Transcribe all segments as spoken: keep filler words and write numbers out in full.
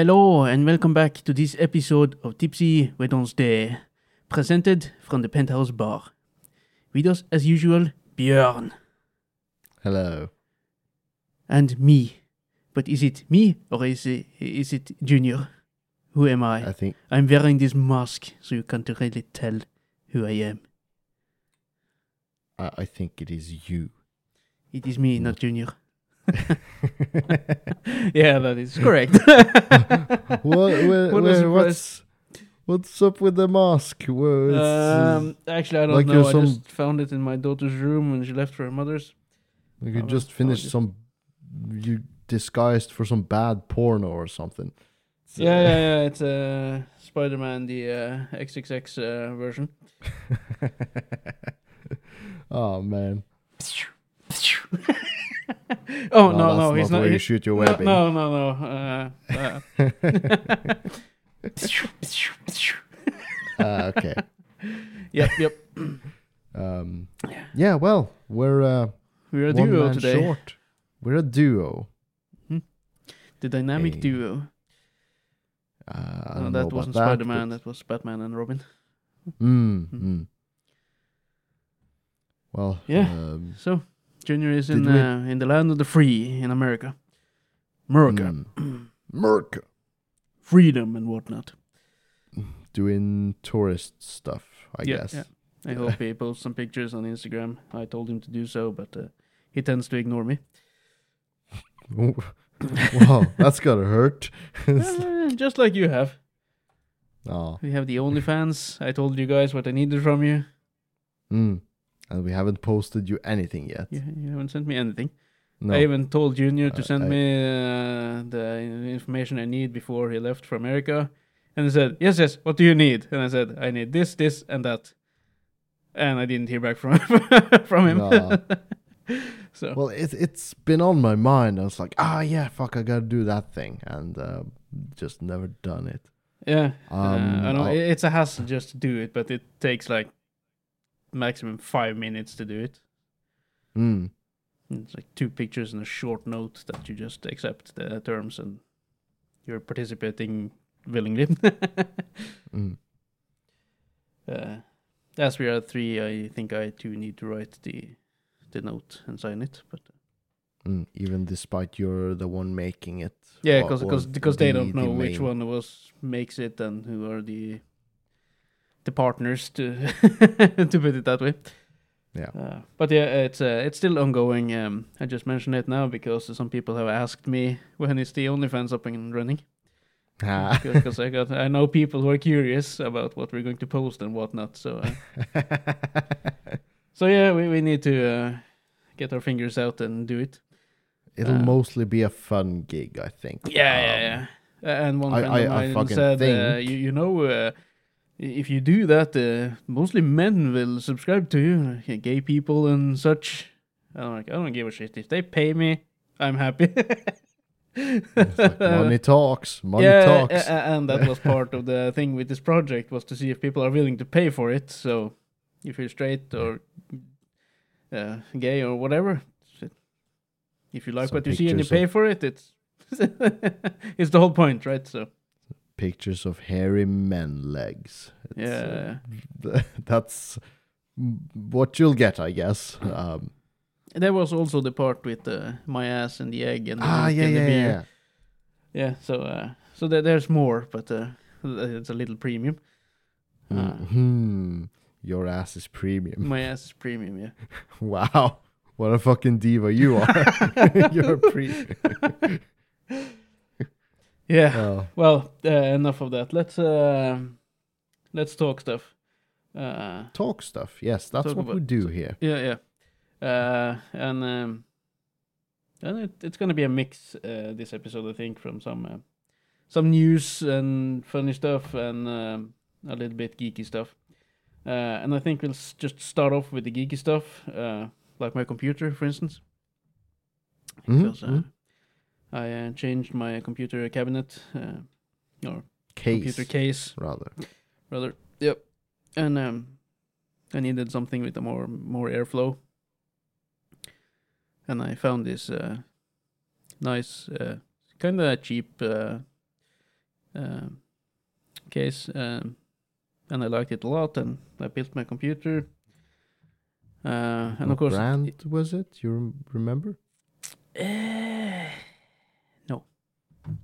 Hello and welcome back to this episode of Tipsy Wednesday, presented from the Penthouse Bar. With us, as usual, Bjorn. Hello. And me. But is it me or is it, is it Junior? Who am I? I think I'm wearing this mask, so you can't really tell who I am. I, I think it is you. It is me, not Junior. Yeah, that is correct. what, where, what where, what's, what's up with the mask? Where, um, actually, I don't like know. I just found it in my daughter's room when she left for her mother's. You could I just finish some... You disguised for some bad porno or something. So. Yeah, yeah, yeah. It's uh, Spider-Man, the uh, X X X uh, version. Oh, man. Oh, no, no, no he's not. Where he, you shoot your weapon. No, no, no. no. Uh, uh. uh, okay. Yep, yep. um, yeah, well, we're uh, we're a duo today. Short. We're a duo. Hmm? The dynamic a, duo. Uh, I no, don't that know wasn't about Spider-Man. That, that was Batman and Robin. Mm. Mm. Mm. Well, yeah. Um, so. Junior is in uh, in the land of the free in America. America. Mm. America. Freedom and whatnot. Doing tourist stuff, I yeah, guess. Yeah. I hope he posts some pictures on Instagram. I told him to do so, but uh, he tends to ignore me. Wow, that's gotta hurt. uh, just like you have. Oh. We have the OnlyFans. I told you guys what I needed from you. Hmm. And we haven't posted you anything yet. You, you haven't sent me anything. No. I even told Junior to send uh, I, me uh, the information I need before he left for America. And he said, yes, yes, what do you need? And I said, I need this, this, and that. And I didn't hear back from, from him. Nah. So Well, it, it's been on my mind. I was like, ah, yeah, fuck, I gotta do that thing. And uh, just never done it. Yeah. Um, uh, I know I'll, it's a hassle just to do it, but it takes like maximum five minutes to do it. Mm. It's like two pictures and a short note that you just accept the terms and you're participating willingly. mm. uh, as we are three, I think I too need to write the the note and sign it. But mm, even despite you're the one making it. Yeah, because because they don't know the which one of us makes it and who are the... the partners to to put it that way, yeah. Uh, but yeah, it's uh, it's still ongoing. Um, I just mentioned it now because some people have asked me when is the OnlyFans up and running. Ah. Because I got I know people who are curious about what we're going to post and whatnot. So uh, so yeah, we we need to uh, get our fingers out and do it. It'll uh, mostly be a fun gig, I think. Yeah, um, yeah, yeah. Uh, and one I, friend I, of mine I fucking said, think... uh, you you know. Uh, If you do that, uh, mostly men will subscribe to you, like gay people and such. I'm like, I don't give a shit. If they pay me, I'm happy. It's like money talks, money yeah, talks. And that was part of the thing with this project, was to see if people are willing to pay for it. So if you're straight or uh, gay or whatever, if you like Some what you see and you pay for it, it's it's the whole point, right? So. Pictures of hairy men legs. It's, yeah, uh, that's what you'll get, I guess. Um, there was also the part with uh, my ass and the egg and the, ah, yeah, and yeah, the beer. Yeah, yeah. So, uh, so there, there's more, but uh, it's a little premium. Mm-hmm. Uh, Your ass is premium. My ass is premium. Yeah. Wow, what a fucking diva you are! You're premium. Yeah, oh. Well, uh, enough of that. Let's uh, let's talk stuff. Uh, talk stuff, yes, that's what we do here. Yeah, yeah. Uh, and um, and it, it's going to be a mix uh, this episode, I think, from some uh, some news and funny stuff and um, a little bit geeky stuff. Uh, and I think we'll s- just start off with the geeky stuff, uh, like my computer, for instance. Mm-hmm. Because, uh, mm-hmm. I uh, changed my computer cabinet, uh, or case, computer case, rather. Rather, yep. And um, I needed something with a more more airflow. And I found this uh, nice, uh, kind of cheap uh, uh, case, um, and I liked it a lot, and I built my computer. Uh, and what of course, brand it, was it? You rem- remember? Uh, no.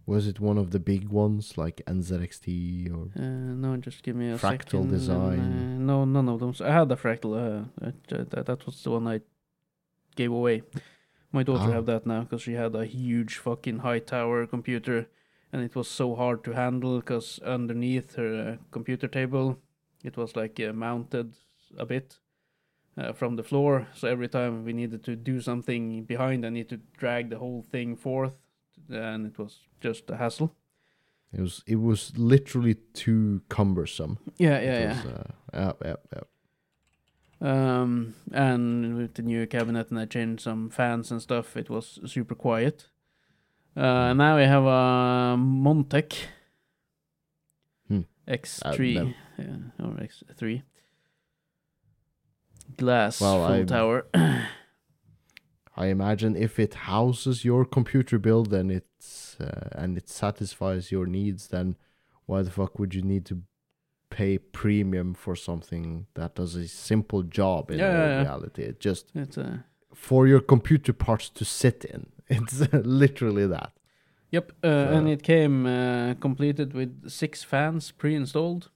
Was it one of the big ones like N Z X T or? Uh, no, just give me a Fractal second. Fractal Design. And, uh, no, none of them. I had a Fractal. Uh, that, that was the one I gave away. My daughter oh. have that now because she had a huge fucking high tower computer, and it was so hard to handle because underneath her uh, computer table, it was like uh, mounted a bit uh, from the floor. So every time we needed to do something behind, I need to drag the whole thing forth, and it was just a hassle. It was it was literally too cumbersome. Yeah, yeah, was, yeah. Uh, yeah, yeah, yeah. Um, and with the new cabinet, and I changed some fans and stuff, it was super quiet. Uh, now we have a Montech hmm. X three uh, yeah, or X three glass well, full I, tower. I imagine if it houses your computer build and it's uh, and it satisfies your needs, then why the fuck would you need to pay premium for something that does a simple job in yeah, reality? It just it's a... for your computer parts to sit in. It's literally that. Yep, uh, so. And it came uh, completed with six fans pre-installed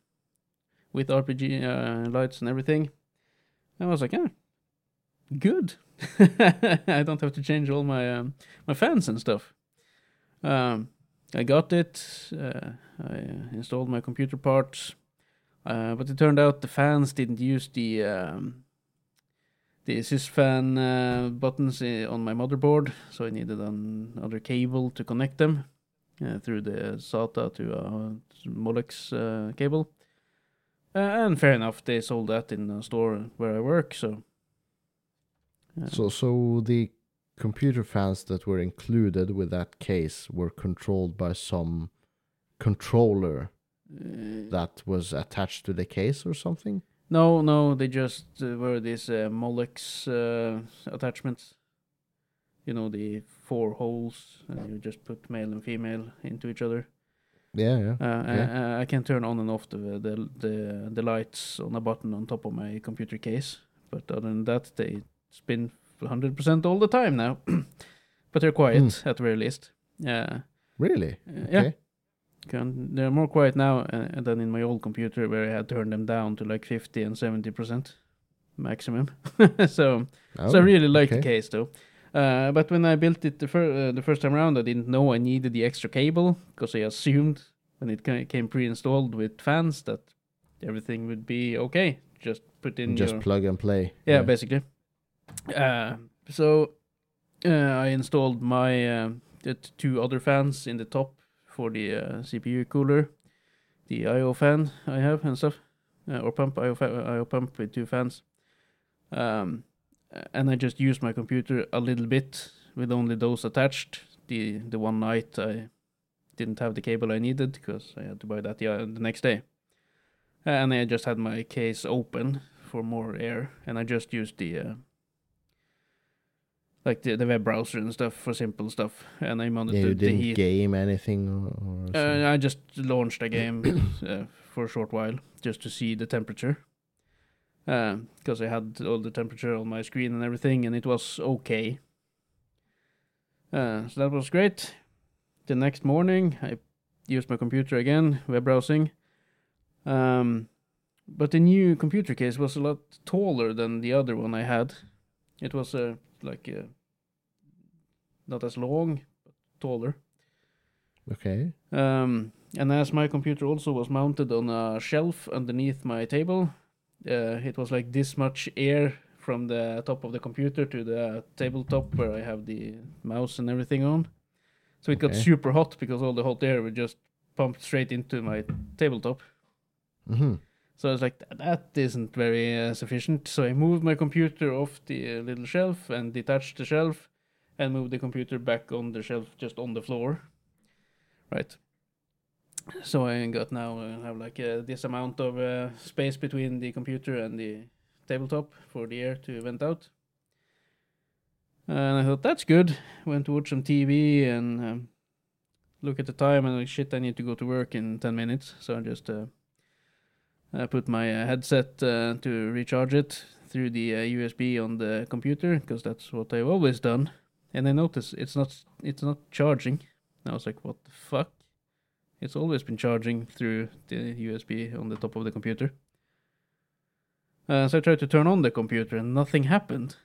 with R G B uh, lights and everything. And I was like, yeah, good. I don't have to change all my um, my fans and stuff. Um, I got it. Uh, I installed my computer parts. Uh, but it turned out the fans didn't use the um, the sysfan uh, buttons on my motherboard, so I needed another cable to connect them uh, through the SATA to a Molex uh, cable. Uh, and fair enough, they sold that in a store where I work. So, uh. so, so the computer fans that were included with that case were controlled by some controller. Uh, that was attached to the case or something? No, no, they just uh, were these uh, Molex uh, attachments. You know, the four holes, and you just put male and female into each other. Yeah, yeah. Uh, yeah. I, I can turn on and off the, the the the lights on a button on top of my computer case, but other than that, they spin one hundred percent all the time now. But they're quiet, mm. at the very least. Uh, really? Uh, okay. Yeah. Can, they're more quiet now uh, than in my old computer where I had turned them down to like fifty and seventy percent maximum. so, oh, so I really like okay. the case though. Uh, but when I built it the, fir- uh, the first time around, I didn't know I needed the extra cable because I assumed when it ca- came pre-installed with fans that everything would be okay. Just put in, just your... plug and play. Yeah, yeah. basically. Uh, so uh, I installed my uh, the t- two other fans in the top. For the uh, C P U cooler, the I O fan I have and stuff, uh, or pump, I O, fa- I O pump with two fans. Um, and I just used my computer a little bit with only those attached. The the one night I didn't have the cable I needed because I had to buy that the, uh, the next day. And I just had my case open for more air, and I just used the... Uh, Like the, the web browser and stuff for simple stuff, and I monitored yeah, you didn't the heat. Game anything, or, or uh, I just launched a game uh, for a short while just to see the temperature, because uh, I had all the temperature on my screen and everything, and it was okay. Uh, so that was great. The next morning, I used my computer again, web browsing, um, but the new computer case was a lot taller than the other one I had. It was a uh, like uh, not as long but taller. Okay. Um, and as my computer also was mounted on a shelf underneath my table, uh, it was like this much air from the top of the computer to the tabletop where I have the mouse and everything on. So it okay. got super hot because all the hot air would just pump straight into my tabletop. Mm-hmm. So I was like, that isn't very uh, sufficient. So I moved my computer off the uh, little shelf and detached the shelf and moved the computer back on the shelf, just on the floor. Right. So I got now uh, have like uh, this amount of uh, space between the computer and the tabletop for the air to vent out. And I thought, that's good. Went to watch some T V and um, look at the time and like, shit, I need to go to work in ten minutes. So I just uh, I put my uh, headset uh, to recharge it through the uh, U S B on the computer, because that's what I've always done. And I noticed it's not it's not charging. And I was like, what the fuck? It's always been charging through the U S B on the top of the computer. Uh, so I tried to turn on the computer and nothing happened.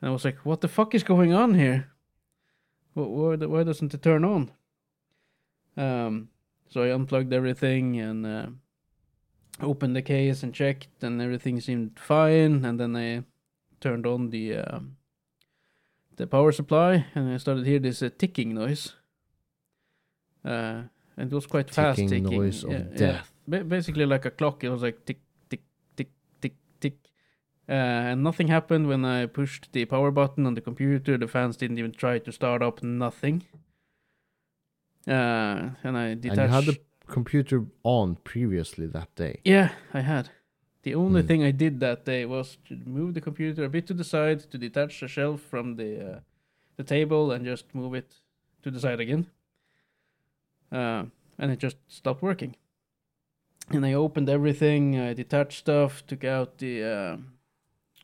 And I was like, what the fuck is going on here? Why, why doesn't it turn on? Um, so I unplugged everything and uh, opened the case and checked, and everything seemed fine. And then I turned on the uh, the power supply, and I started to hear this uh, ticking noise. Uh, and it was quite ticking fast ticking. Noise yeah, of yeah. death. Ba- basically like a clock. It was like tick, tick, tick, tick, tick. Uh, and nothing happened when I pushed the power button on the computer. The fans didn't even try to start up, nothing. Uh, and I detached... And you had the computer on previously that day. Yeah, I had. The only mm. thing I did that day was to move the computer a bit to the side, to detach the shelf from the uh, the table and just move it to the side again. Uh, and it just stopped working. And I opened everything, I detached stuff, took out the... Uh,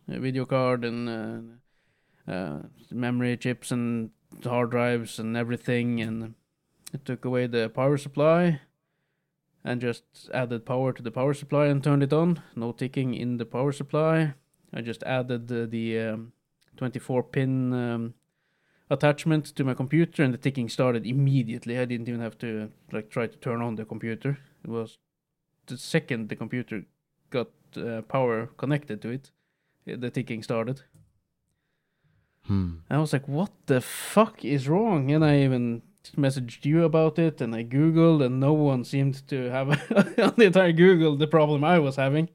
video card and uh, uh, memory chips and hard drives and everything, and it took away the power supply and just added power to the power supply and turned it on. No ticking in the power supply. I just added the, the um, twenty-four pin um, attachment to my computer, and the ticking started immediately. I didn't even have to like try to turn on the computer. It was the second the computer got uh, power connected to it, the ticking started. Hmm. I was like, what the fuck is wrong? And I even messaged you about it, and I Googled, and no one seemed to have on the entire Google the problem I was having,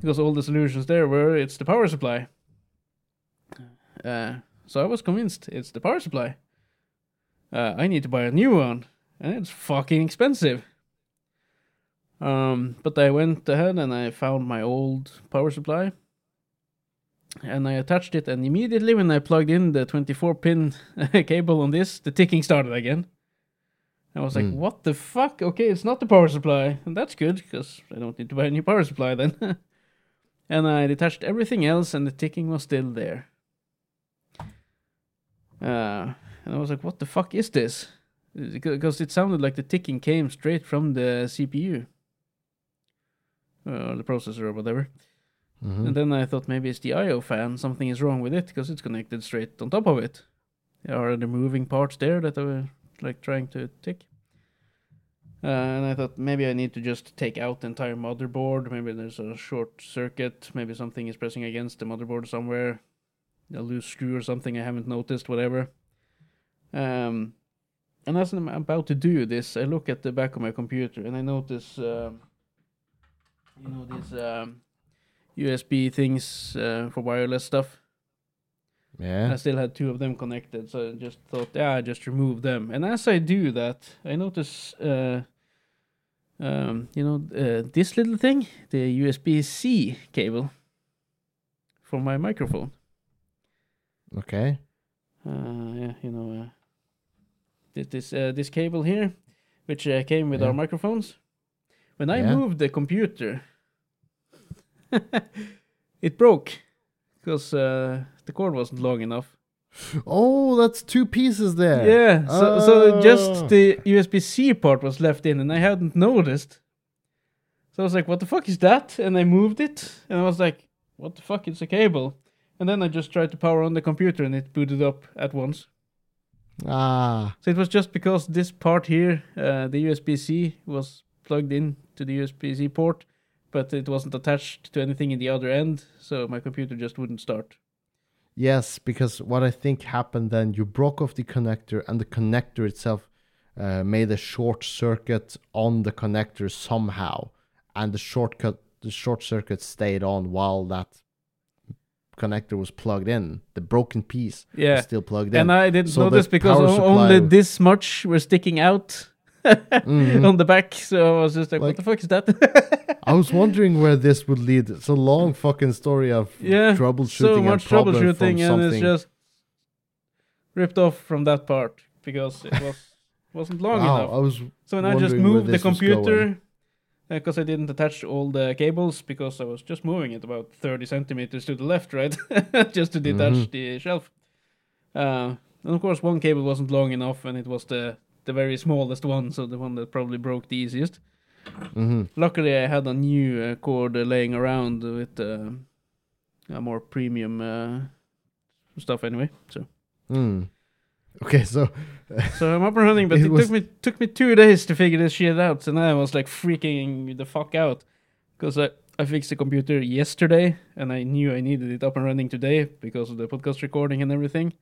because all the solutions there were, it's the power supply. Uh, so I was convinced it's the power supply. Uh, I need to buy a new one, and it's fucking expensive. Um, but I went ahead and I found my old power supply, and I attached it, and immediately when I plugged in the twenty-four pin cable on this, the ticking started again. I was mm. like, what the fuck? Okay, it's not the power supply. And that's good, because I don't need to buy a new power supply then. And I detached everything else, and the ticking was still there. Uh, and I was like, what the fuck is this? Because it sounded like the ticking came straight from the C P U. Or the processor or whatever. Mm-hmm. And then I thought maybe it's the I O fan, something is wrong with it, because it's connected straight on top of it. There are the moving parts there that I were like trying to tick. Uh, and I thought maybe I need to just take out the entire motherboard, maybe there's a short circuit, maybe something is pressing against the motherboard somewhere, a loose screw or something I haven't noticed, whatever. Um, and as I'm about to do this, I look at the back of my computer and I notice, uh, you know, these... Um, U S B things uh, for wireless stuff. Yeah. I still had two of them connected, so I just thought, yeah, I just remove them. And as I do that, I notice, uh, um, you know, uh, this little thing, the U S B C cable for my microphone. Okay. Uh, yeah, you know, uh, this uh, this cable here, which uh, came with yeah. our microphones. When I yeah. moved the computer... it broke because uh, the cord wasn't long enough. Oh, that's two pieces there. Yeah, so, oh. so just the U S B C part was left in, and I hadn't noticed. So I was like, what the fuck is that? And I moved it, and I was like, what the fuck, it's a cable. And then I just tried to power on the computer, and it booted up at once. Ah. So it was just because this part here, uh, the U S B C, was plugged in to the U S B C port, but it wasn't attached to anything in the other end, so my computer just wouldn't start. Yes, because what I think happened then, you broke off the connector, and the connector itself uh, made a short circuit on the connector somehow, and the shortcut, the short circuit stayed on while that connector was plugged in. The broken piece yeah. was still plugged in. And I didn't so notice because only this much were sticking out mm-hmm. on the back, so I was just like, like what the fuck is that? I was wondering where this would lead. It's a long fucking story of yeah, troubleshooting so much and problem troubleshooting, from and something. It's just ripped off from that part because it was Wasn't long wow, enough. I was so when I just moved the computer, because uh, I didn't attach all the cables, because I was just moving it about thirty centimeters to the left, right? Just to detach mm-hmm. the shelf. Uh, and of course, one cable wasn't long enough, and it was the, the very smallest one, so the one that probably broke the easiest. Mm-hmm. Luckily, I had a new uh, cord uh, laying around with uh, a more premium uh, stuff anyway, so... Mm. Okay, so uh, so I'm up and running, but it, it took me took me two days to figure this shit out, and I was like freaking the fuck out because I, I fixed the computer yesterday, and I knew I needed it up and running today because of the podcast recording and everything.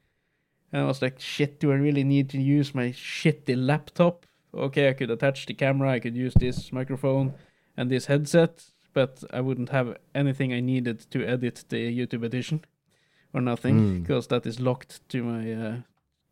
And I was like, shit, do I really need to use my shitty laptop? Okay, I could attach the camera, I could use this microphone and this headset, but I wouldn't have anything I needed to edit the YouTube edition or nothing because mm. that is locked to my. Uh,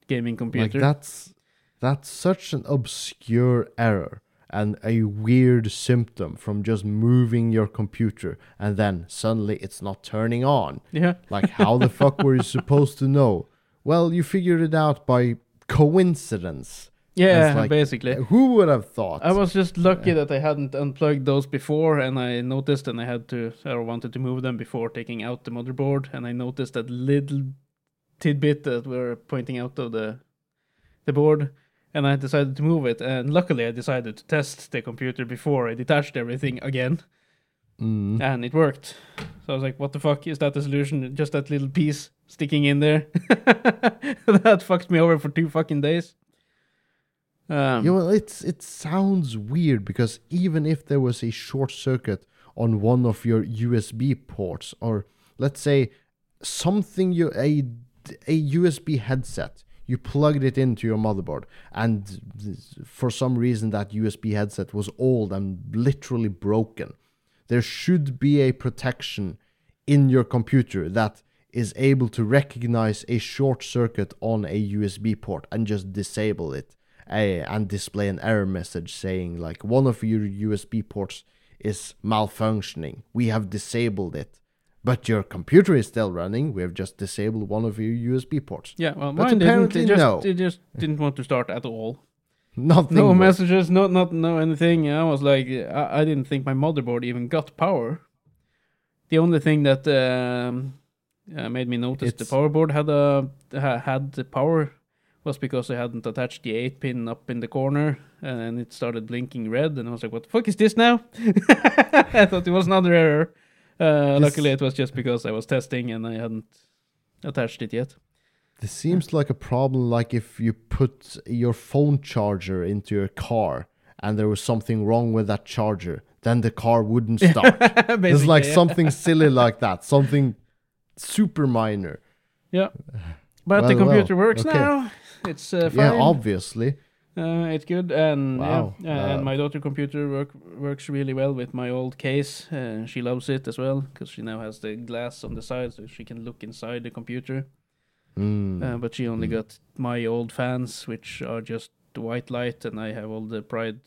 gaming computer. Like that's that's such an obscure error and a weird symptom from just moving your computer and then suddenly it's not turning on. Yeah. Like how the fuck were you supposed to know? Well, you figured it out by coincidence. Yeah, like, basically. Who would have thought? I was just lucky yeah. that I hadn't unplugged those before, and I noticed, and I had to or wanted to move them before taking out the motherboard, and I noticed that little tidbit that we're pointing out of the the board, and I decided to move it, and luckily I decided to test the computer before I detached everything again mm. and it worked. So I was like, what the fuck is that the solution? Just that little piece sticking in there. That fucked me over for two fucking days. Um, yeah, well, it's it sounds weird because even if there was a short circuit on one of your U S B ports, or let's say something you a a U S B headset, you plugged it into your motherboard, and for some reason that U S B headset was old and literally broken, there should be a protection in your computer that is able to recognize a short circuit on a U S B port and just disable it uh, and display an error message saying like, one of your U S B ports is malfunctioning, we have disabled it. But your computer is still running. We have just disabled one of your U S B ports. Yeah, well, but mine apparently didn't. It just, no. It just didn't want to start at all. Nothing. No worked. Messages, no, not, no anything. I was like, I, I didn't think my motherboard even got power. The only thing that um, uh, made me notice it's... the power board had a, uh, had the power was because I hadn't attached the eight pin up in the corner, and it started blinking red, and I was like, what the fuck is this now? I thought it was another error. Uh, luckily, it was just because I was testing and I hadn't attached it yet. This seems like a problem, like if you put your phone charger into your car and there was something wrong with that charger, then the car wouldn't start. It's like yeah. something silly like that, something super minor. Yeah, but well, the computer well, works okay. now. It's uh, fine. Yeah, obviously. Uh, it's good, and wow. yeah, uh, uh, and my daughter's computer work, works really well with my old case. Uh, she loves it as well because she now has the glass on the side, so she can look inside the computer. Mm. Uh, but she only mm. got my old fans, which are just white light, and I have all the pride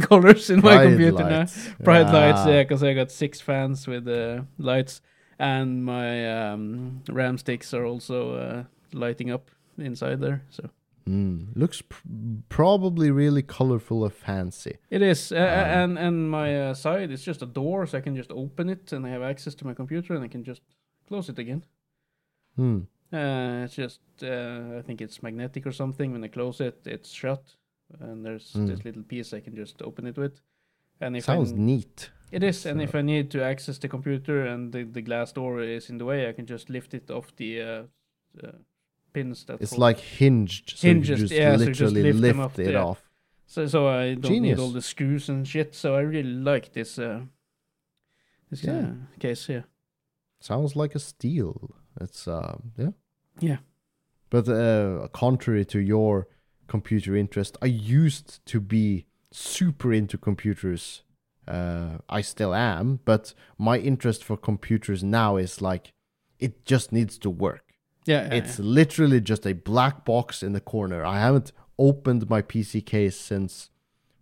colors in pride my computer lights. now. Pride ah. lights, yeah, because I got six fans with uh, lights, and my um, RAM sticks are also uh, lighting up inside there. So. Mm. Looks pr- probably really colorful and fancy. It is, uh, um, and and my uh, side is just a door, so I can just open it, and I have access to my computer, and I can just close it again. Hmm. Uh, it's just, uh, I think it's magnetic or something. When I close it, it's shut, and there's mm. this little piece I can just open it with. And if sounds I n- neat. It is, so. And if I need to access the computer and the, the glass door is in the way, I can just lift it off the. Uh, uh, pins that it's hold. Like hinged, so hinged, you just yeah, literally so you just lift, lift them up, it yeah. off. So, so I don't Genius. Need all the screws and shit. So I really like this, uh, this yeah. uh, case here. Sounds like a steal. It's uh, yeah, yeah. But uh, contrary to your computer interest, I used to be super into computers. Uh, I still am, but my interest for computers now is like it just needs to work. Yeah, yeah, it's yeah. literally just a black box in the corner. I haven't opened my P C case since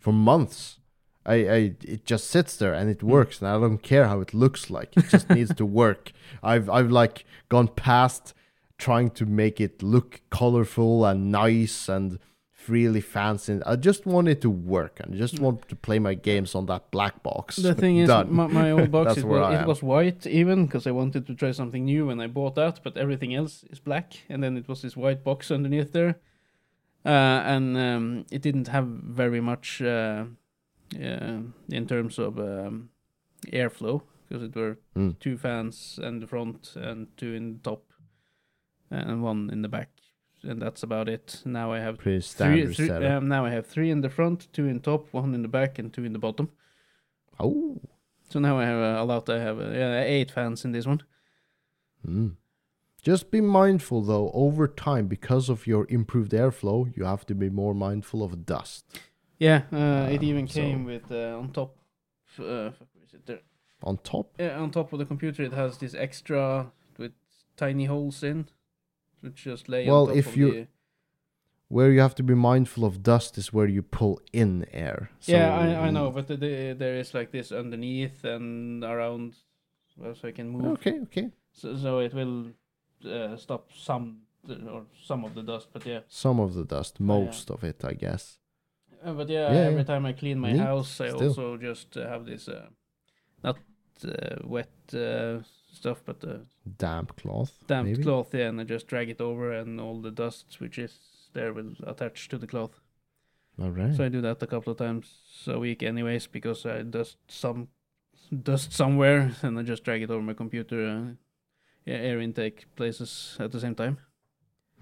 for months. I, I it just sits there and it works, and I don't care how it looks like. It just needs to work. I've I've like gone past trying to make it look colorful and nice and really fancy. I just want it to work, and just want to play my games on that black box. The thing is, my, my old box it, was, it was white even, because I wanted to try something new and I bought that, but everything else is black, and then it was this white box underneath there, uh, and um, it didn't have very much uh, uh, in terms of um, airflow, because it were mm. two fans in the front and two in the top and one in the back. And that's about it. Now I have Pretty three, three um, now I have three in the front, two in top, one in the back, and two in the bottom. Oh, so now I have a, a lot. I have a, uh, eight fans in this one. Mm. Just be mindful, though. Over time, because of your improved airflow, you have to be more mindful of dust. Yeah, uh, um, it even came so. with uh, on top. Uh, is it there? On top? Yeah, on top of the computer, it has this extra with tiny holes in. Just lay well, on top if of you the... where you have to be mindful of dust is where you pull in air. So yeah, I, I know, but the, the, there is like this underneath and around, well, so I can move. Okay, okay. So, so it will uh, stop some or some of the dust, but yeah, some of the dust, most yeah. of it, I guess. Uh, but yeah, yeah, every time I clean my Neat. house, I Still. also just uh, have this uh, not uh, wet. Uh, stuff but the damp cloth damp maybe? cloth yeah, and I just drag it over, and all the dust which is there will attach to the cloth. All right, so I do that a couple of times a week anyways, because I dust some dust somewhere, and I just drag it over my computer and yeah, air intake places at the same time.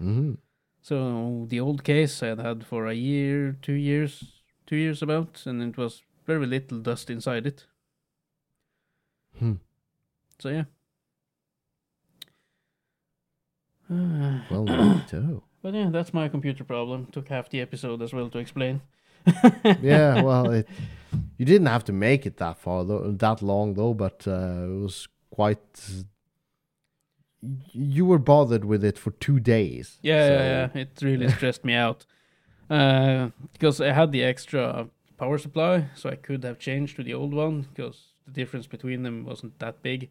Mm-hmm. So the old case I had had for a year two years two years about, and it was very little dust inside it. hmm So yeah. Uh, well, me too. But yeah, that's my computer problem. Took half the episode as well to explain. Yeah, well, it, you didn't have to make it that far, though, that long though. But uh, it was quite. You were bothered with it for two days. Yeah, so. yeah, yeah. It really stressed me out, uh, because I had the extra power supply, so I could have changed to the old one, because the difference between them wasn't that big.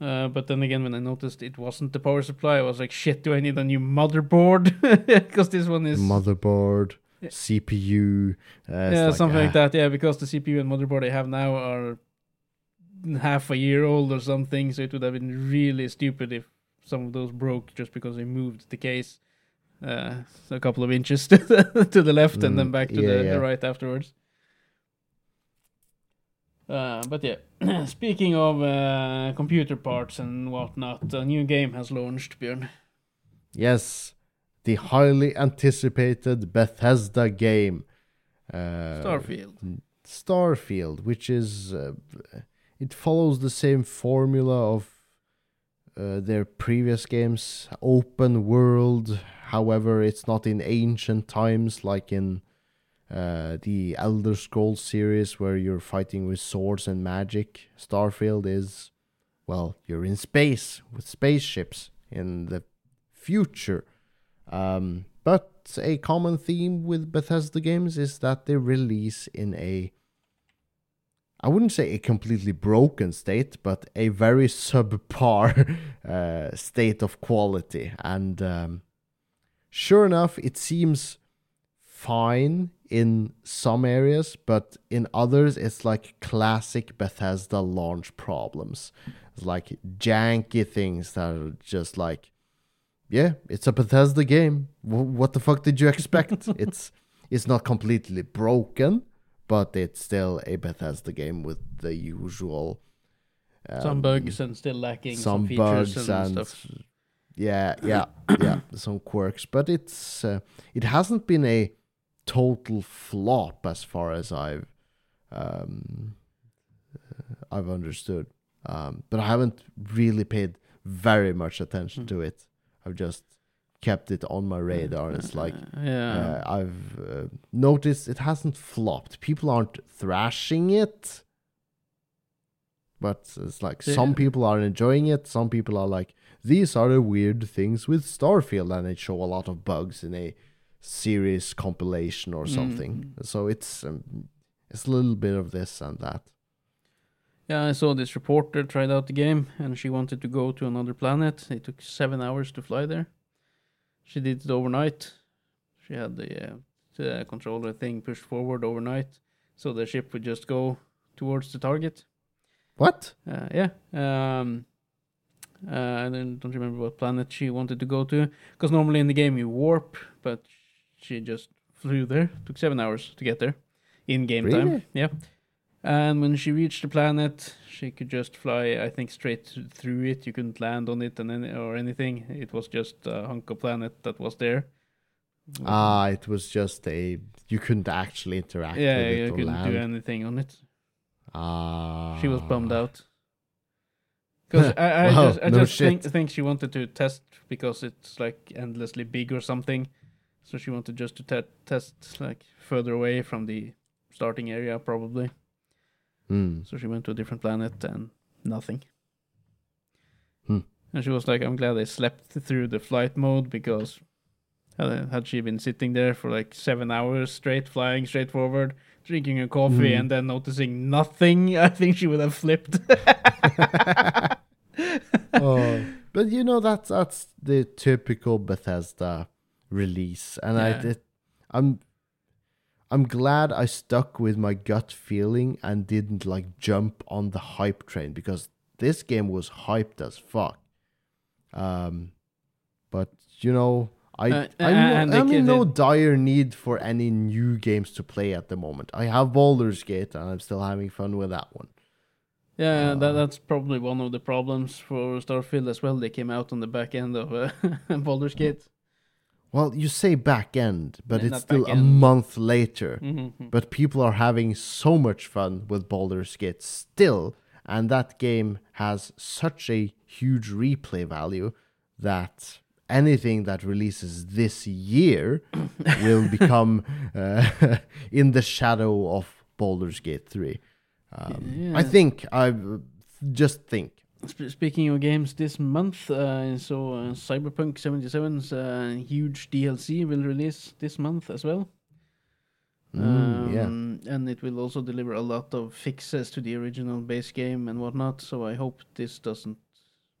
Uh, but then again, when I noticed it wasn't the power supply, I was like, shit, do I need a new motherboard? Because this one is... Motherboard, yeah. C P U. Uh, yeah, like, something ah. like that. Yeah, because the C P U and motherboard I have now are half a year old or something, so it would have been really stupid if some of those broke just because I moved the case uh, a couple of inches to the, to the left mm, and then back to yeah, the, yeah. the right afterwards. Uh, but yeah, speaking of uh, computer parts and whatnot, a new game has launched, Bjorn. Yes, the highly anticipated Bethesda game. Uh, Starfield. Starfield, which is... Uh, it follows the same formula of uh, their previous games. Open world, however, it's not in ancient times like in... Uh, the Elder Scrolls series, where you're fighting with swords and magic. Starfield is, well, you're in space with spaceships in the future. Um, but a common theme with Bethesda games is that they release in a, I wouldn't say a completely broken state, but a very subpar uh, state of quality. And um, sure enough, it seems fine in some areas, but in others it's like classic Bethesda launch problems. It's like janky things that are just like, yeah, it's a Bethesda game, w- what the fuck did you expect? it's it's not completely broken, but it's still a Bethesda game with the usual um, some bugs and still lacking some, some features bugs and, and stuff. yeah yeah yeah some quirks, but it's uh, it hasn't been a total flop as far as I've um, I've understood, um, but I haven't really paid very much attention mm. to it. I've just kept it on my radar. It's like yeah. uh, I've uh, noticed it hasn't flopped. People aren't thrashing it, but it's like yeah. some people are enjoying it. Some people are like, these are the weird things with Starfield, and it show a lot of bugs in a series compilation or something. Mm. So it's um, it's a little bit of this and that. Yeah, I saw this reporter tried out the game, and she wanted to go to another planet. It took seven hours to fly there. She did it overnight. She had the uh, uh, controller thing pushed forward overnight, so the ship would just go towards the target. What? Uh, yeah. Um, uh, I don't remember what planet she wanted to go to, because normally in the game you warp, but she just flew there. Took seven hours to get there in game really? time. Yeah. And when she reached the planet, she could just fly, I think, straight through it. You couldn't land on it and any, or anything. It was just a hunk of planet that was there. Ah, uh, it was just a... You couldn't actually interact yeah, with it or land. Yeah, you couldn't do anything on it. Ah. Uh, she was bummed out. Because I, I wow, just, I no just think, think she wanted to test, because it's like endlessly big or something. So she wanted just to te- test like further away from the starting area, probably. Mm. So she went to a different planet and nothing. Mm. And she was like, I'm glad I slept through the flight mode, because had she been sitting there for like seven hours straight, flying straight forward, drinking a coffee mm. and then noticing nothing, I think she would have flipped. oh. But you know, that's, that's the typical Bethesda release. And yeah. I did, I'm... I'm glad I stuck with my gut feeling and didn't like jump on the hype train, because this game was hyped as fuck. Um, but you know, I uh, I'm, no, I'm in no dire need for any new games to play at the moment. I have Baldur's Gate and I'm still having fun with that one. Yeah, uh, that, that's probably one of the problems for Starfield as well. They came out on the back end of uh, Baldur's Gate. Well, you say back end, but yeah, it's still a month later. Mm-hmm. But people are having so much fun with Baldur's Gate still, and that game has such a huge replay value that anything that releases this year will become uh, in the shadow of Baldur's Gate three. Um, yeah. I think, I just think. Speaking of games this month, uh, so uh, Cyberpunk seventy-seven's uh, huge D L C will release this month as well. Mm, um, yeah. And it will also deliver a lot of fixes to the original base game and whatnot, so I hope this doesn't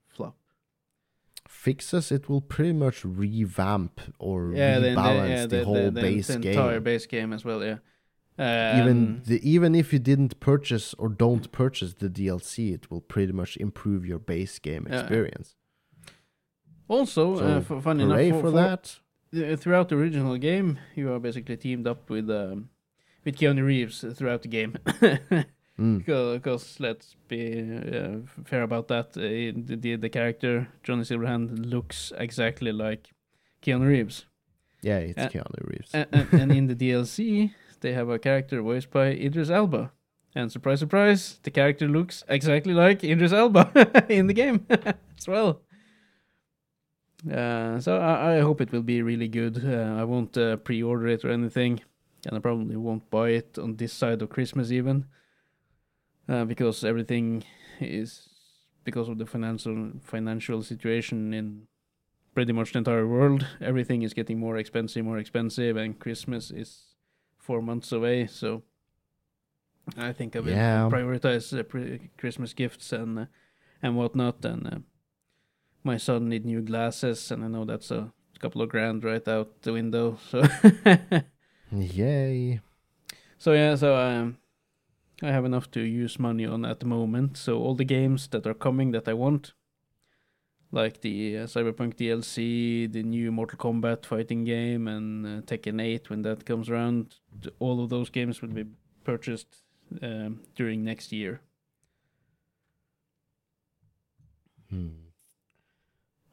flop. Fixes? It will pretty much revamp or yeah, rebalance the, yeah, the, the whole the, the, base the game. The entire base game as well, yeah. Um, even the, even if you didn't purchase or don't purchase the D L C, it will pretty much improve your base game experience. Uh, also, so, uh, for, fun enough, for, for that, for, uh, throughout the original game, you are basically teamed up with um, with Keanu Reeves throughout the game. Because mm. let's be uh, fair about that, uh, the, the the character Johnny Silverhand looks exactly like Keanu Reeves. Yeah, it's uh, Keanu Reeves. and, and in the D L C. They have a character voiced by Idris Elba. And surprise, surprise, the character looks exactly like Idris Elba in the game as well. Uh, so I, I hope it will be really good. Uh, I won't uh, pre-order it or anything. And I probably won't buy it on this side of Christmas even. Uh, because everything is... Because of the financial financial situation in pretty much the entire world, everything is getting more expensive, more expensive. And Christmas is... Four months away, so I think I will yeah. prioritize uh, pre- Christmas gifts and uh, and whatnot. And uh, my son needs new glasses, and I know that's a couple of grand right out the window. So yay! So yeah, so um, I have enough to use money on at the moment. So all the games that are coming that I want, like the uh, Cyberpunk D L C, the new Mortal Kombat fighting game, and uh, Tekken eight, when that comes around, all of those games will be purchased um, during next year. Hmm.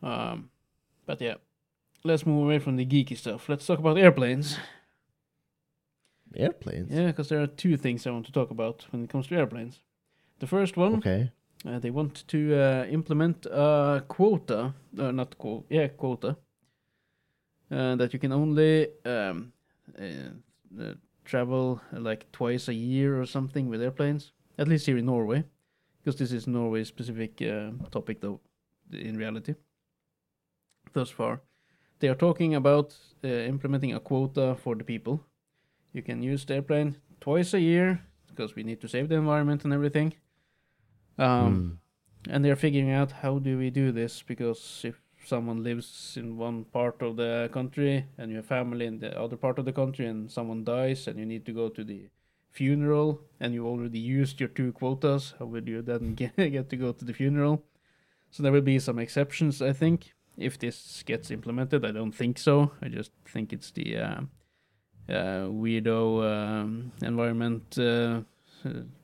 Um, but yeah, let's move away from the geeky stuff. Let's talk about airplanes. Airplanes? Yeah, because there are two things I want to talk about when it comes to airplanes. The first one... Okay. Uh, they want to uh, implement a quota, uh, not quota, yeah, quota, uh, that you can only um, uh, uh, travel uh, like twice a year or something with airplanes, at least here in Norway, because this is Norway-specific uh, topic, though, in reality. Thus far, they are talking about uh, implementing a quota for the people. You can use the airplane twice a year, because we need to save the environment and everything. Um, mm. And they're figuring out how do we do this, because if someone lives in one part of the country and your family in the other part of the country, and someone dies and you need to go to the funeral and you already used your two quotas, how would you then get, get to go to the funeral? So there will be some exceptions, I think, if this gets implemented. I don't think so. I just think it's the uh, uh, weirdo um, environment uh,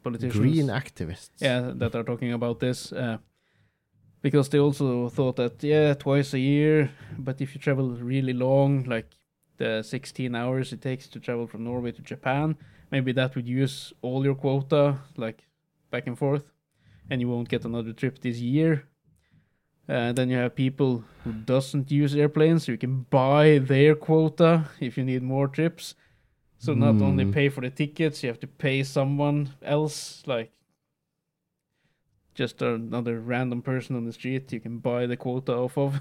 politicians. Green activists. Yeah, that are talking about this. Uh, because they also thought that, yeah, twice a year, but if you travel really long, like the sixteen hours it takes to travel from Norway to Japan, maybe that would use all your quota, like back and forth, and you won't get another trip this year. Uh, then you have people who doesn't use airplanes, so you can buy their quota if you need more trips. So not mm. only pay for the tickets, you have to pay someone else, like just another random person on the street you can buy the quota off of.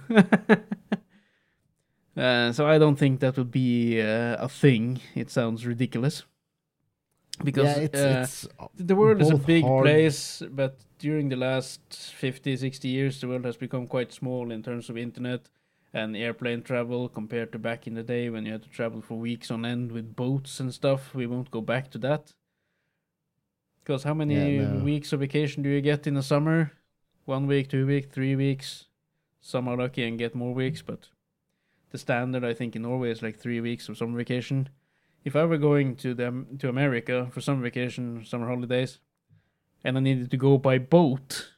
uh, so I don't think that would be uh, a thing. It sounds ridiculous. Because yeah, it's, uh, it's the world is a big hard. place, but during the last fifty, sixty years, the world has become quite small in terms of internet and airplane travel compared to back in the day when you had to travel for weeks on end with boats and stuff. We won't go back to that. Because how many yeah, no. weeks of vacation do you get in the summer? One week, two weeks, three weeks. Some are lucky and get more weeks, but the standard, I think, in Norway is like three weeks of summer vacation. If I were going to the, to America for summer vacation, summer holidays, and I needed to go by boat,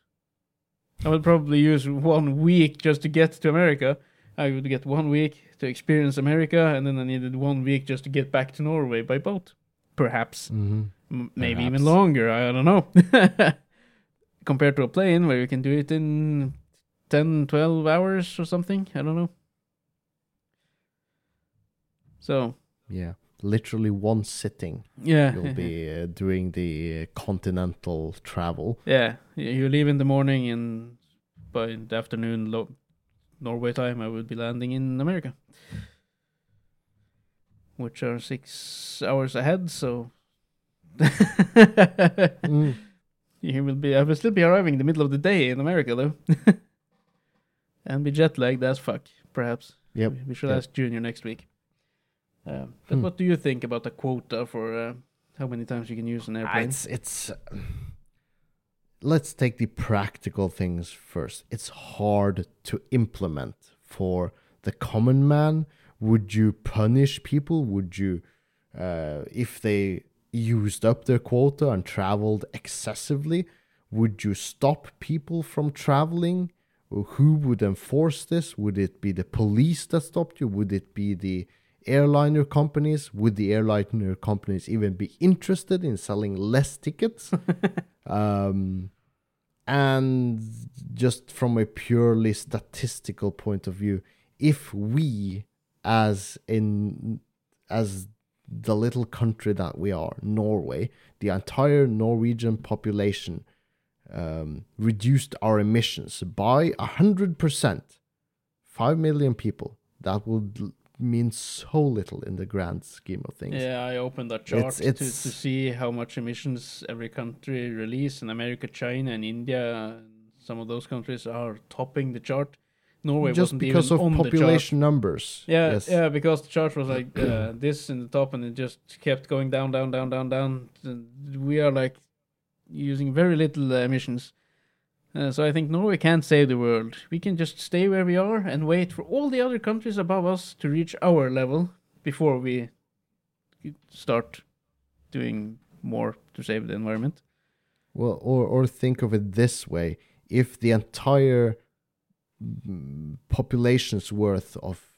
I would probably use one week just to get to America. I would get one week to experience America, and then I needed one week just to get back to Norway by boat. Perhaps. Mm-hmm. M- maybe Perhaps. even longer, I don't know. Compared to a plane where you can do it in ten, twelve hours or something, I don't know. So. Yeah. Literally one sitting, yeah, you'll be uh, doing the continental travel. Yeah, you leave in the morning, and by the afternoon, lo- Norway time, I would be landing in America, which are six hours ahead. So mm. you will be. I will still be arriving in the middle of the day in America, though, and be jet lagged as fuck. Perhaps. Yep. We should yep. ask Junior next week. Uh, but hmm. what do you think about the quota for uh, how many times you can use an airplane? It's it's. Uh, let's take the practical things first. It's hard to implement for the common man. Would you punish people? Would you, uh, if they used up their quota and traveled excessively, would you stop people from traveling? Who would enforce this? Would it be the police that stopped you? Would it be the airliner companies? Would the airliner companies even be interested in selling less tickets? um, and just from a purely statistical point of view, if we, as in as the little country that we are, Norway, the entire Norwegian population um, reduced our emissions by one hundred percent, five million people, that would means so little in the grand scheme of things. Yeah, I opened that chart it's, it's, to, to see how much emissions every country release, and America, China, and India, some of those countries are topping the chart. Norway just wasn't because even of on population numbers. Yeah, yes. yeah, because the chart was like uh, this in the top, and it just kept going down, down, down, down, down. We are like using very little uh, emissions. Uh, so I think Norway can't save the world. We can just stay where we are and wait for all the other countries above us to reach our level before we start doing more to save the environment. Well, or, or think of it this way. If the entire population's worth of,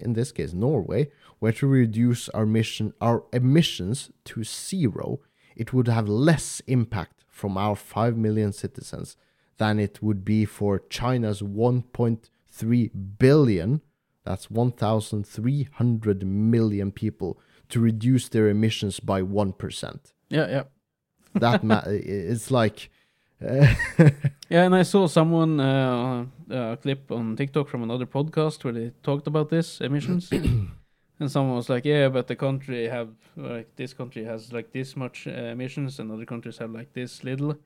in this case, Norway, were to reduce our mission, our emissions to zero, it would have less impact from our five million citizens than it would be for China's one point three billion, that's one thousand three hundred million people, to reduce their emissions by one percent. Yeah, yeah. That ma- it's like... Uh yeah, and I saw someone, uh, a clip on TikTok from another podcast where they talked about this, emissions. And someone was like, yeah, but the country have, like, this country has, like, this much uh, emissions, and other countries have, like, this little.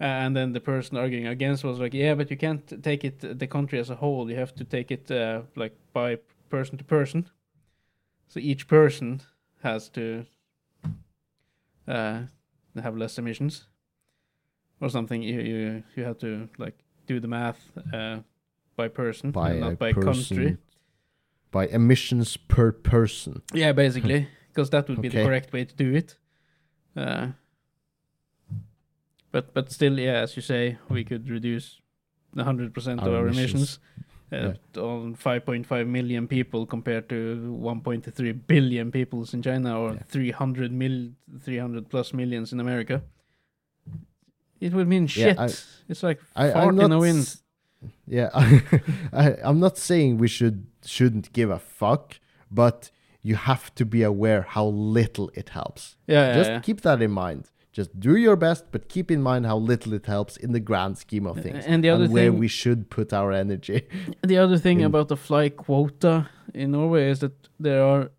Uh, and then the person arguing against was like, yeah, but you can't take it the country as a whole. You have to take it uh, like by person to person. So each person has to uh, have less emissions or something. You you, you have to like do the math uh, by person, by and not by person, country. By emissions per person. Yeah, basically, because that would be okay. the correct way to do it. Uh, But but still, yeah, as you say, we could reduce one hundred percent our of our emissions, emissions uh, yeah. on five point five million people compared to one point three billion people in China or yeah. three hundred plus millions in America. It would mean shit. Yeah, I, it's like I, fart I'm in the wind. S- yeah, I, I, I'm not saying we should, shouldn't give a fuck, but you have to be aware how little it helps. Yeah, Just yeah, yeah. keep that in mind. Just do your best, but keep in mind how little it helps in the grand scheme of things and, the other and where thing, we should put our energy. The other thing in. about the fly quota in Norway is that there are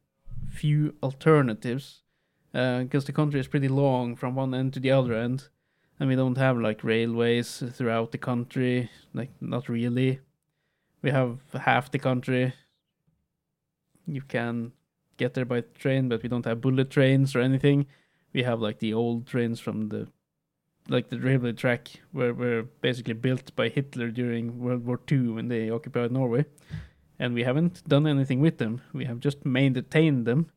few alternatives because uh, the country is pretty long from one end to the other end, and we don't have like railways throughout the country, like not really. We have half the country. You can get there by train, but we don't have bullet trains or anything. We have like the old trains from the, like the railway track where were basically built by Hitler during World War Two when they occupied Norway, and we haven't done anything with them. We have just maintained them,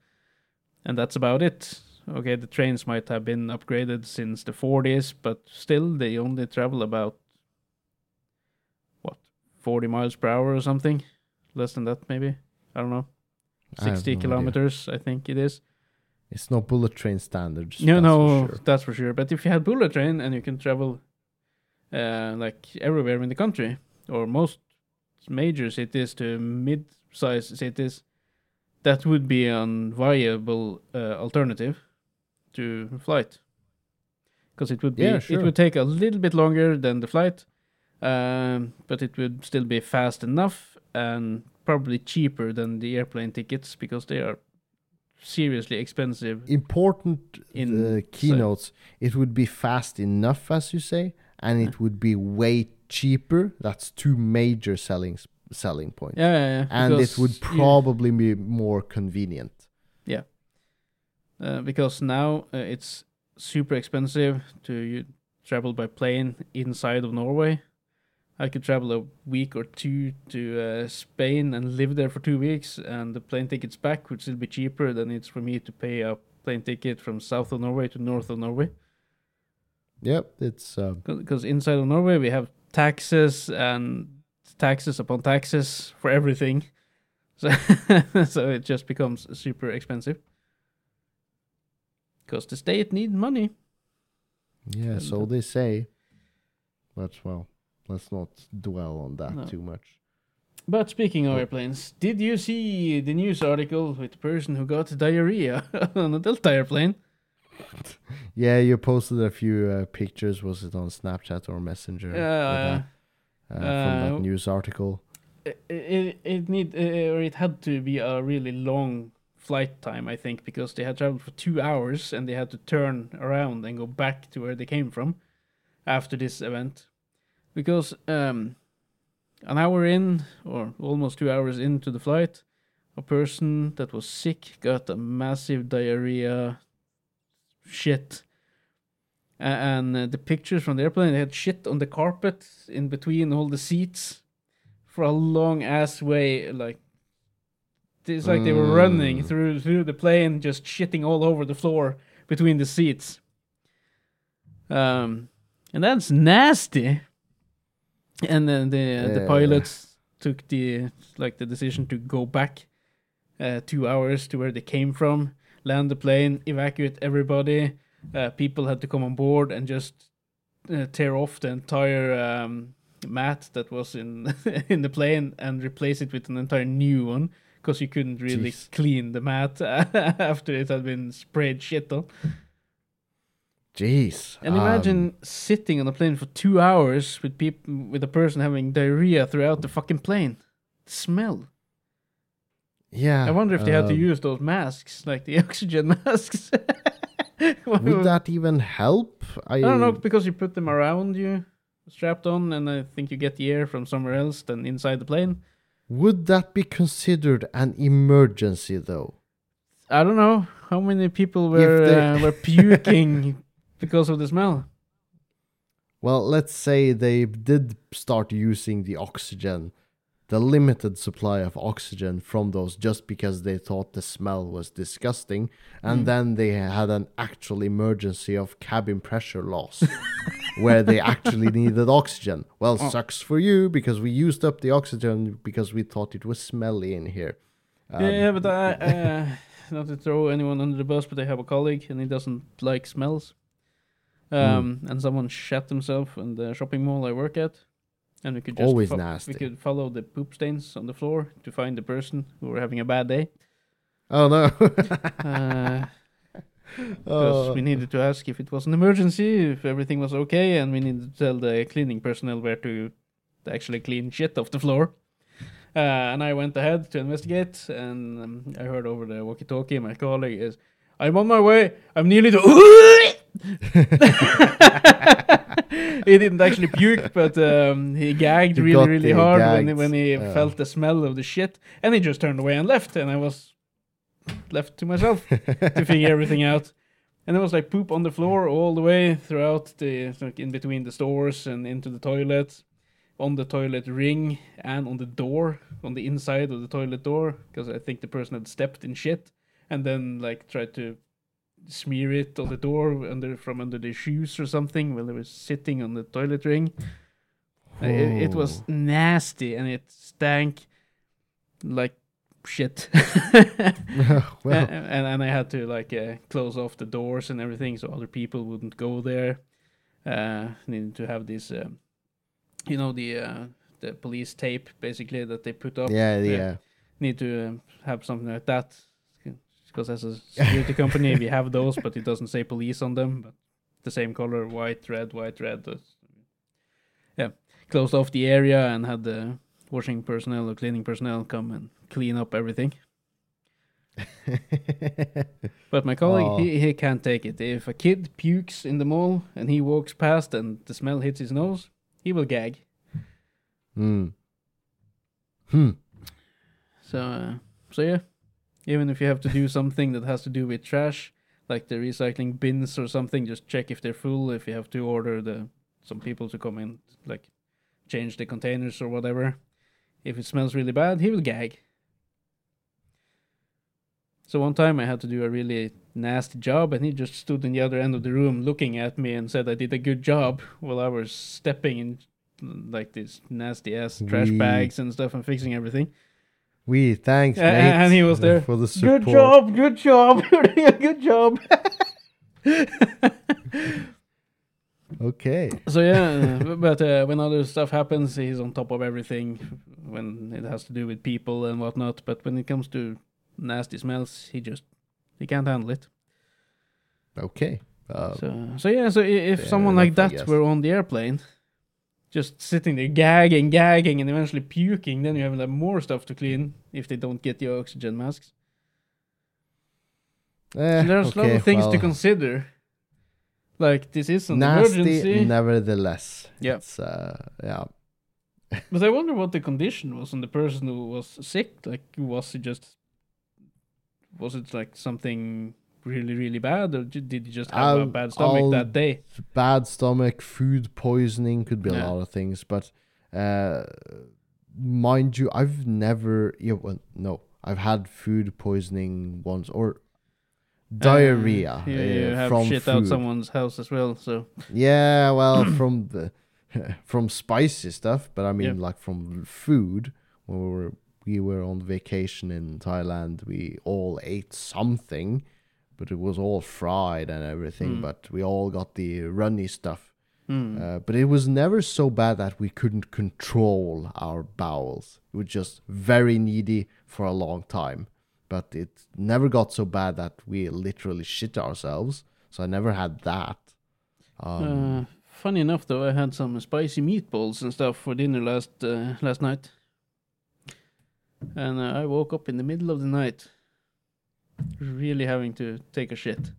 and that's about it. Okay, the trains might have been upgraded since the forties, but still they only travel about what forty miles per hour or something, less than that maybe. I don't know, sixty I have no kilometers idea. I think it is. It's no bullet train standards. No, that's no, for sure. that's for sure. But if you had bullet train and you can travel uh, like everywhere in the country or most major cities to mid-sized cities, that would be an viable uh, alternative to flight. Because it would be, yeah, sure. it would take a little bit longer than the flight, um, but it would still be fast enough and probably cheaper than the airplane tickets because they are seriously expensive. Important in uh, keynotes. So. It would be fast enough, as you say, and yeah. it would be way cheaper. That's two major selling selling points. Yeah, yeah, yeah. And because it would probably yeah. be more convenient. Yeah, uh, because now uh, it's super expensive to you travel by plane inside of Norway. I could travel a week or two to uh, Spain and live there for two weeks, and the plane tickets back would still be cheaper than it's for me to pay a plane ticket from south of Norway to north of Norway. Yep, it's... Because um... inside of Norway we have taxes and taxes upon taxes for everything. So, so it just becomes super expensive. Because the state needs money. Yeah, and so they say. That's well... Let's not dwell on that no. too much. But speaking of airplanes, did you see the news article with the person who got diarrhea on a Delta airplane? Yeah, you posted a few uh, pictures. Was it on Snapchat or Messenger? Yeah, uh, uh, uh, from that news article. It it, it need uh, or it had to be a really long flight time, I think, because they had traveled for two hours and they had to turn around and go back to where they came from after this event. Because um, an hour in, or almost two hours into the flight, a person that was sick got a massive diarrhea shit. Uh, and uh, the pictures from the airplane, they had shit on the carpet in between all the seats for a long ass way. Like It's like mm. they were running through through the plane, just shitting all over the floor between the seats. Um, and that's nasty. And then the uh, the yeah. pilots took the like the decision to go back uh, two hours to where they came from, land the plane, evacuate everybody. Uh, people had to come on board and just uh, tear off the entire um, mat that was in in the plane and replace it with an entire new one because you couldn't really Jeez. clean the mat after it had been sprayed shit on. Jeez. And imagine um, sitting on a plane for two hours with people with a person having diarrhea throughout the fucking plane. The smell. Yeah. I wonder if they um, had to use those masks, like the oxygen masks. Would that even help? I... I don't know, because you put them around you, strapped on, and I think you get the air from somewhere else than inside the plane. Would that be considered an emergency, though? I don't know how many people were they... uh, were puking because of the smell. Well, let's say they did start using the oxygen, the limited supply of oxygen from those, just because they thought the smell was disgusting, and mm. then they had an actual emergency of cabin pressure loss where they actually needed oxygen. Well, oh. sucks for you, because we used up the oxygen because we thought it was smelly in here. Um, yeah, but I, uh, not to throw anyone under the bus, but I have a colleague and he doesn't like smells. Um, mm. And someone shat himself in the shopping mall I work at. And we could just Always fo- nasty. We could follow the poop stains on the floor to find the person who were having a bad day. Oh, no. uh, because oh. we needed to ask if it was an emergency, if everything was okay, and we needed to tell the cleaning personnel where to actually clean shit off the floor. Uh, and I went ahead to investigate, and um, I heard over the walkie-talkie, my colleague is, I'm on my way, I'm nearly to... He didn't actually puke, but um, he gagged really, really hard gags. when he, when he uh. felt the smell of the shit, and he just turned away and left, and I was left to myself to figure everything out. And it was like poop on the floor all the way throughout the, like in between the stores and into the toilet, on the toilet ring, and on the door, on the inside of the toilet door, because I think the person had stepped in shit and then like tried to smear it on the door under from under their shoes or something while they were sitting on the toilet ring. Oh. It, it was nasty, and it stank like shit. well. and, and and I had to like uh, close off the doors and everything so other people wouldn't go there. Uh, needed to have this, um, you know, the uh, the police tape basically that they put up. Yeah, yeah. Need to um, have something like that. Because as a security company, we have those, but it doesn't say police on them. But the same color, white, red, white, red. Yeah, closed off the area and had the washing personnel or cleaning personnel come and clean up everything. But my colleague, oh. he, he can't take it. If a kid pukes in the mall and he walks past and the smell hits his nose, he will gag. Hmm. Hmm. So, uh, so yeah. Even if you have to do something that has to do with trash, like the recycling bins or something, just check if they're full, if you have to order the some people to come in, like change the containers or whatever. If it smells really bad, he will gag. So one time I had to do a really nasty job, and he just stood in the other end of the room looking at me and said I did a good job while I was stepping in like these nasty ass trash bags and stuff and fixing everything. We, thanks, uh, mate. And he was there. For the support. Good job, good job. You're doing a good job. Okay. So, yeah, but uh, when other stuff happens, he's on top of everything when it has to do with people and whatnot. But when it comes to nasty smells, he just, he can't handle it. Okay. Um, so, so, yeah, so if someone like that were on the airplane... Just sitting there gagging, gagging, and eventually puking. Then you have like, more stuff to clean if they don't get the oxygen masks. Eh, so there's a lot of things well, to consider. Like, this is an nasty, emergency. Nevertheless. Yeah. It's, uh, yeah. But I wonder what the condition was on the person who was sick. Like, was it just... Was it like something... really really bad, or did you just have uh, a bad stomach that day? Bad stomach, food poisoning, could be a yeah. lot of things, but uh mind you, I've never yeah, well, no I've had food poisoning once, or diarrhea uh, yeah, uh, you have from shit food. Out someone's house as well, so yeah, well from the from spicy stuff, but I mean yeah. like from food. When we were, we were on vacation in Thailand, we all ate something, but it was all fried and everything, mm. but we all got the runny stuff. Mm. Uh, but it was never so bad that we couldn't control our bowels. We were just very needy for a long time. But it never got so bad that we literally shit ourselves. So I never had that. Um, uh, funny enough, though, I had some spicy meatballs and stuff for dinner last uh, last night. And uh, I woke up in the middle of the night... Really having to take a shit.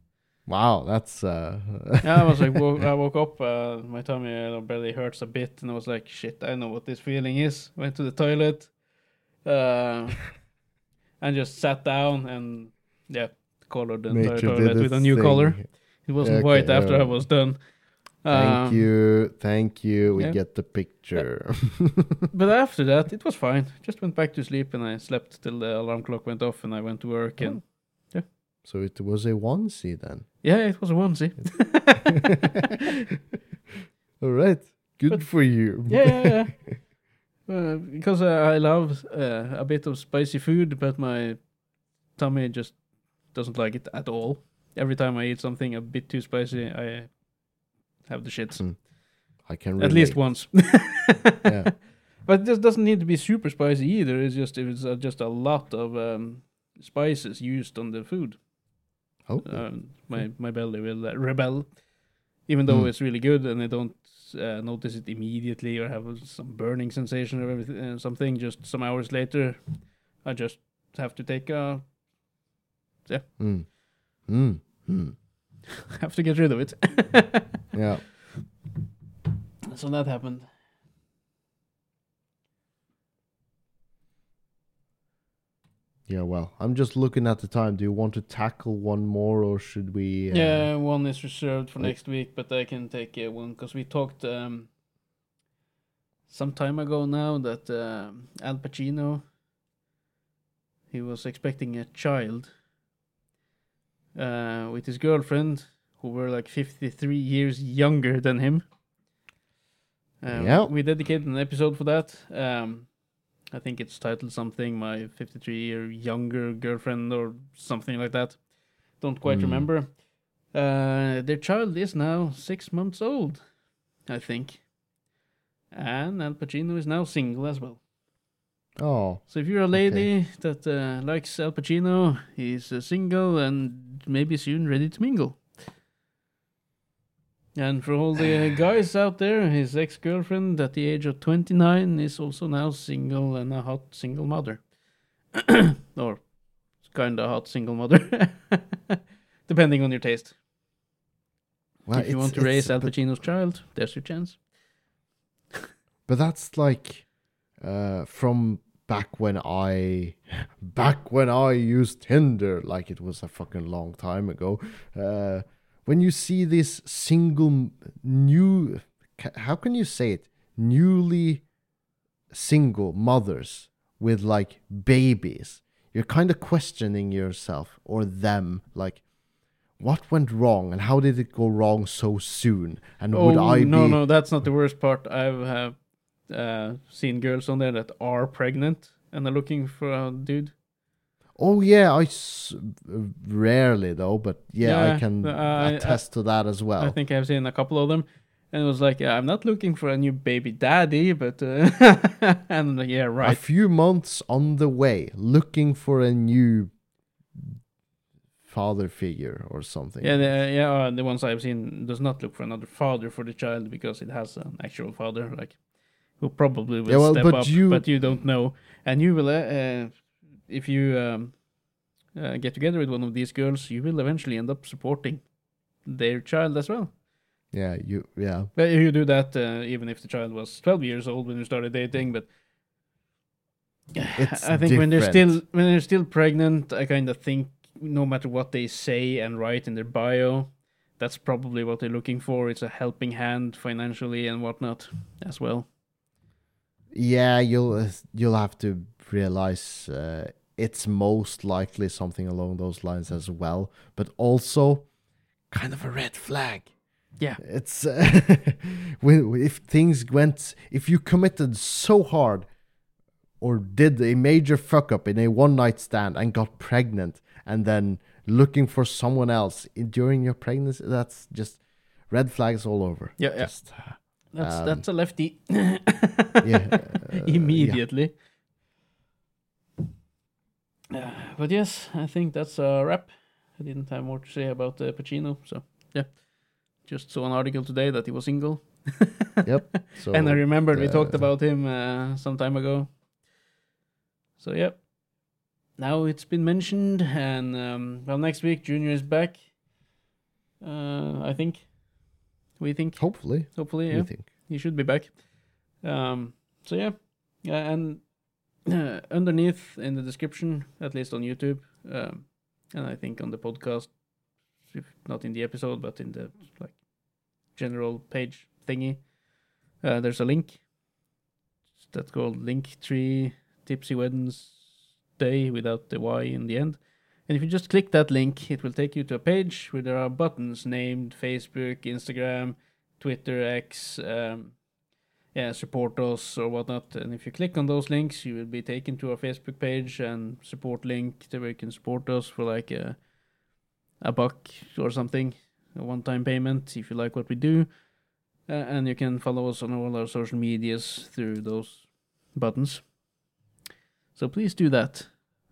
Wow, that's... Uh... yeah, I was like, woke, I woke up, uh, my tummy uh, barely hurts a bit, and I was like, shit, I know what this feeling is. Went to the toilet, uh, and just sat down, and yeah, colored the entire toilet with a new thing. Color. It wasn't okay, white after right. I was done. Uh, thank you, thank you, we yeah. get the picture. But after that, it was fine. Just went back to sleep, and I slept till the alarm clock went off, and I went to work, oh. and... So it was a onesie then? Yeah, it was a onesie. All right. Good but, for you. yeah, yeah, yeah. Uh, because uh, I love uh, a bit of spicy food, but my tummy just doesn't like it at all. Every time I eat something a bit too spicy, I have the shits. Mm. I can relate. At least once. yeah. But this doesn't need to be super spicy either. It's just, it's uh, just a lot of um, spices used on the food. Oh. Um, my, my belly will uh, rebel, even though mm. it's really good, and I don't uh, notice it immediately or have some burning sensation or everything, uh, something. Just some hours later, I just have to take a... Yeah. Mm. Mm. Mm. have to get rid of it. yeah. So that happened. Yeah, well, I'm just looking at the time. Do you want to tackle one more, or should we... Uh, yeah, one is reserved for like, next week, but I can take uh, one, because we talked um, some time ago now that uh, Al Pacino, he was expecting a child uh, with his girlfriend, who were like fifty-three years younger than him. Um, yeah. We dedicated an episode for that. Um I think it's titled something, My fifty-three-year Younger Girlfriend or something like that. Don't quite mm. remember. Uh, their child is now six months old, I think. And Al Pacino is now single as well. Oh. So if you're a lady okay. that uh, likes Al Pacino, he's uh, single and maybe soon ready to mingle. And for all the guys out there, his ex-girlfriend at the age of twenty-nine is also now single and a hot single mother. Or kind of hot single mother. Depending on your taste. Well, if you want to raise Al Pacino's child, there's your chance. But that's like uh, from back when I... Back when I used Tinder, like it was a fucking long time ago. Uh... When you see this single, new, how can you say it? Newly single mothers with like babies. You're kind of questioning yourself or them. Like, what went wrong and how did it go wrong so soon? And oh, would I no, be... no, that's not the worst part. I've have, uh, seen girls on there that are pregnant and are looking for a dude. Oh, yeah, I s- rarely, though, but yeah, yeah I can uh, attest I, to that as well. I think I've seen a couple of them, and it was like, yeah, I'm not looking for a new baby daddy, but, uh, and I'm like, yeah, right. A few months on the way, looking for a new father figure or something. Yeah, the, yeah, uh, the ones I've seen does not look for another father for the child, because it has an actual father, like, who probably will yeah, well, step but up, you... but you don't know, and you will... Uh, If you um, uh, get together with one of these girls, you will eventually end up supporting their child as well. Yeah, you yeah. But you do that uh, even if the child was twelve years old when you started dating. But it's I think different. when they're still when they're still pregnant, I kind of think no matter what they say and write in their bio, that's probably what they're looking for. It's a helping hand financially and whatnot as well. Yeah, you'll you'll have to realize. Uh, It's most likely something along those lines as well, but also kind of a red flag. Yeah, it's uh, if things went, if you committed so hard or did a major fuck up in a one night stand and got pregnant and then looking for someone else during your pregnancy, that's just red flags all over. Yeah, yeah. Just, uh, that's um, that's a lefty. yeah, uh, immediately. Yeah. Uh, but yes, I think that's a wrap. I didn't have more to say about uh, Pacino, so yeah. Just saw an article today that he was single. Yep. So, and I remembered uh, we talked about him uh, some time ago. So yeah. Now it's been mentioned, and um, well, next week Junior is back. Uh, I think. We think. Hopefully. Hopefully, yeah. We think. He should be back. Um, so, yeah. yeah and uh, underneath in the description, at least on YouTube, um, and I think on the podcast, if not in the episode, but in the like general page thingy, uh, there's a link. That's called Link Tree, Tipsy Wednesday, without the Y in the end. And if you just click that link, it will take you to a page where there are buttons named Facebook, Instagram, Twitter, X, um, yeah, support us or whatnot. And if you click on those links, you will be taken to our Facebook page and support link to where you can support us for like a, a buck or something, a one-time payment if you like what we do. Uh, and you can follow us on all our social medias through those buttons. So please do that.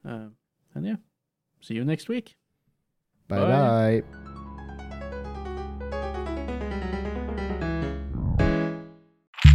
Uh, and yeah. See you next week. Bye-bye. Bye.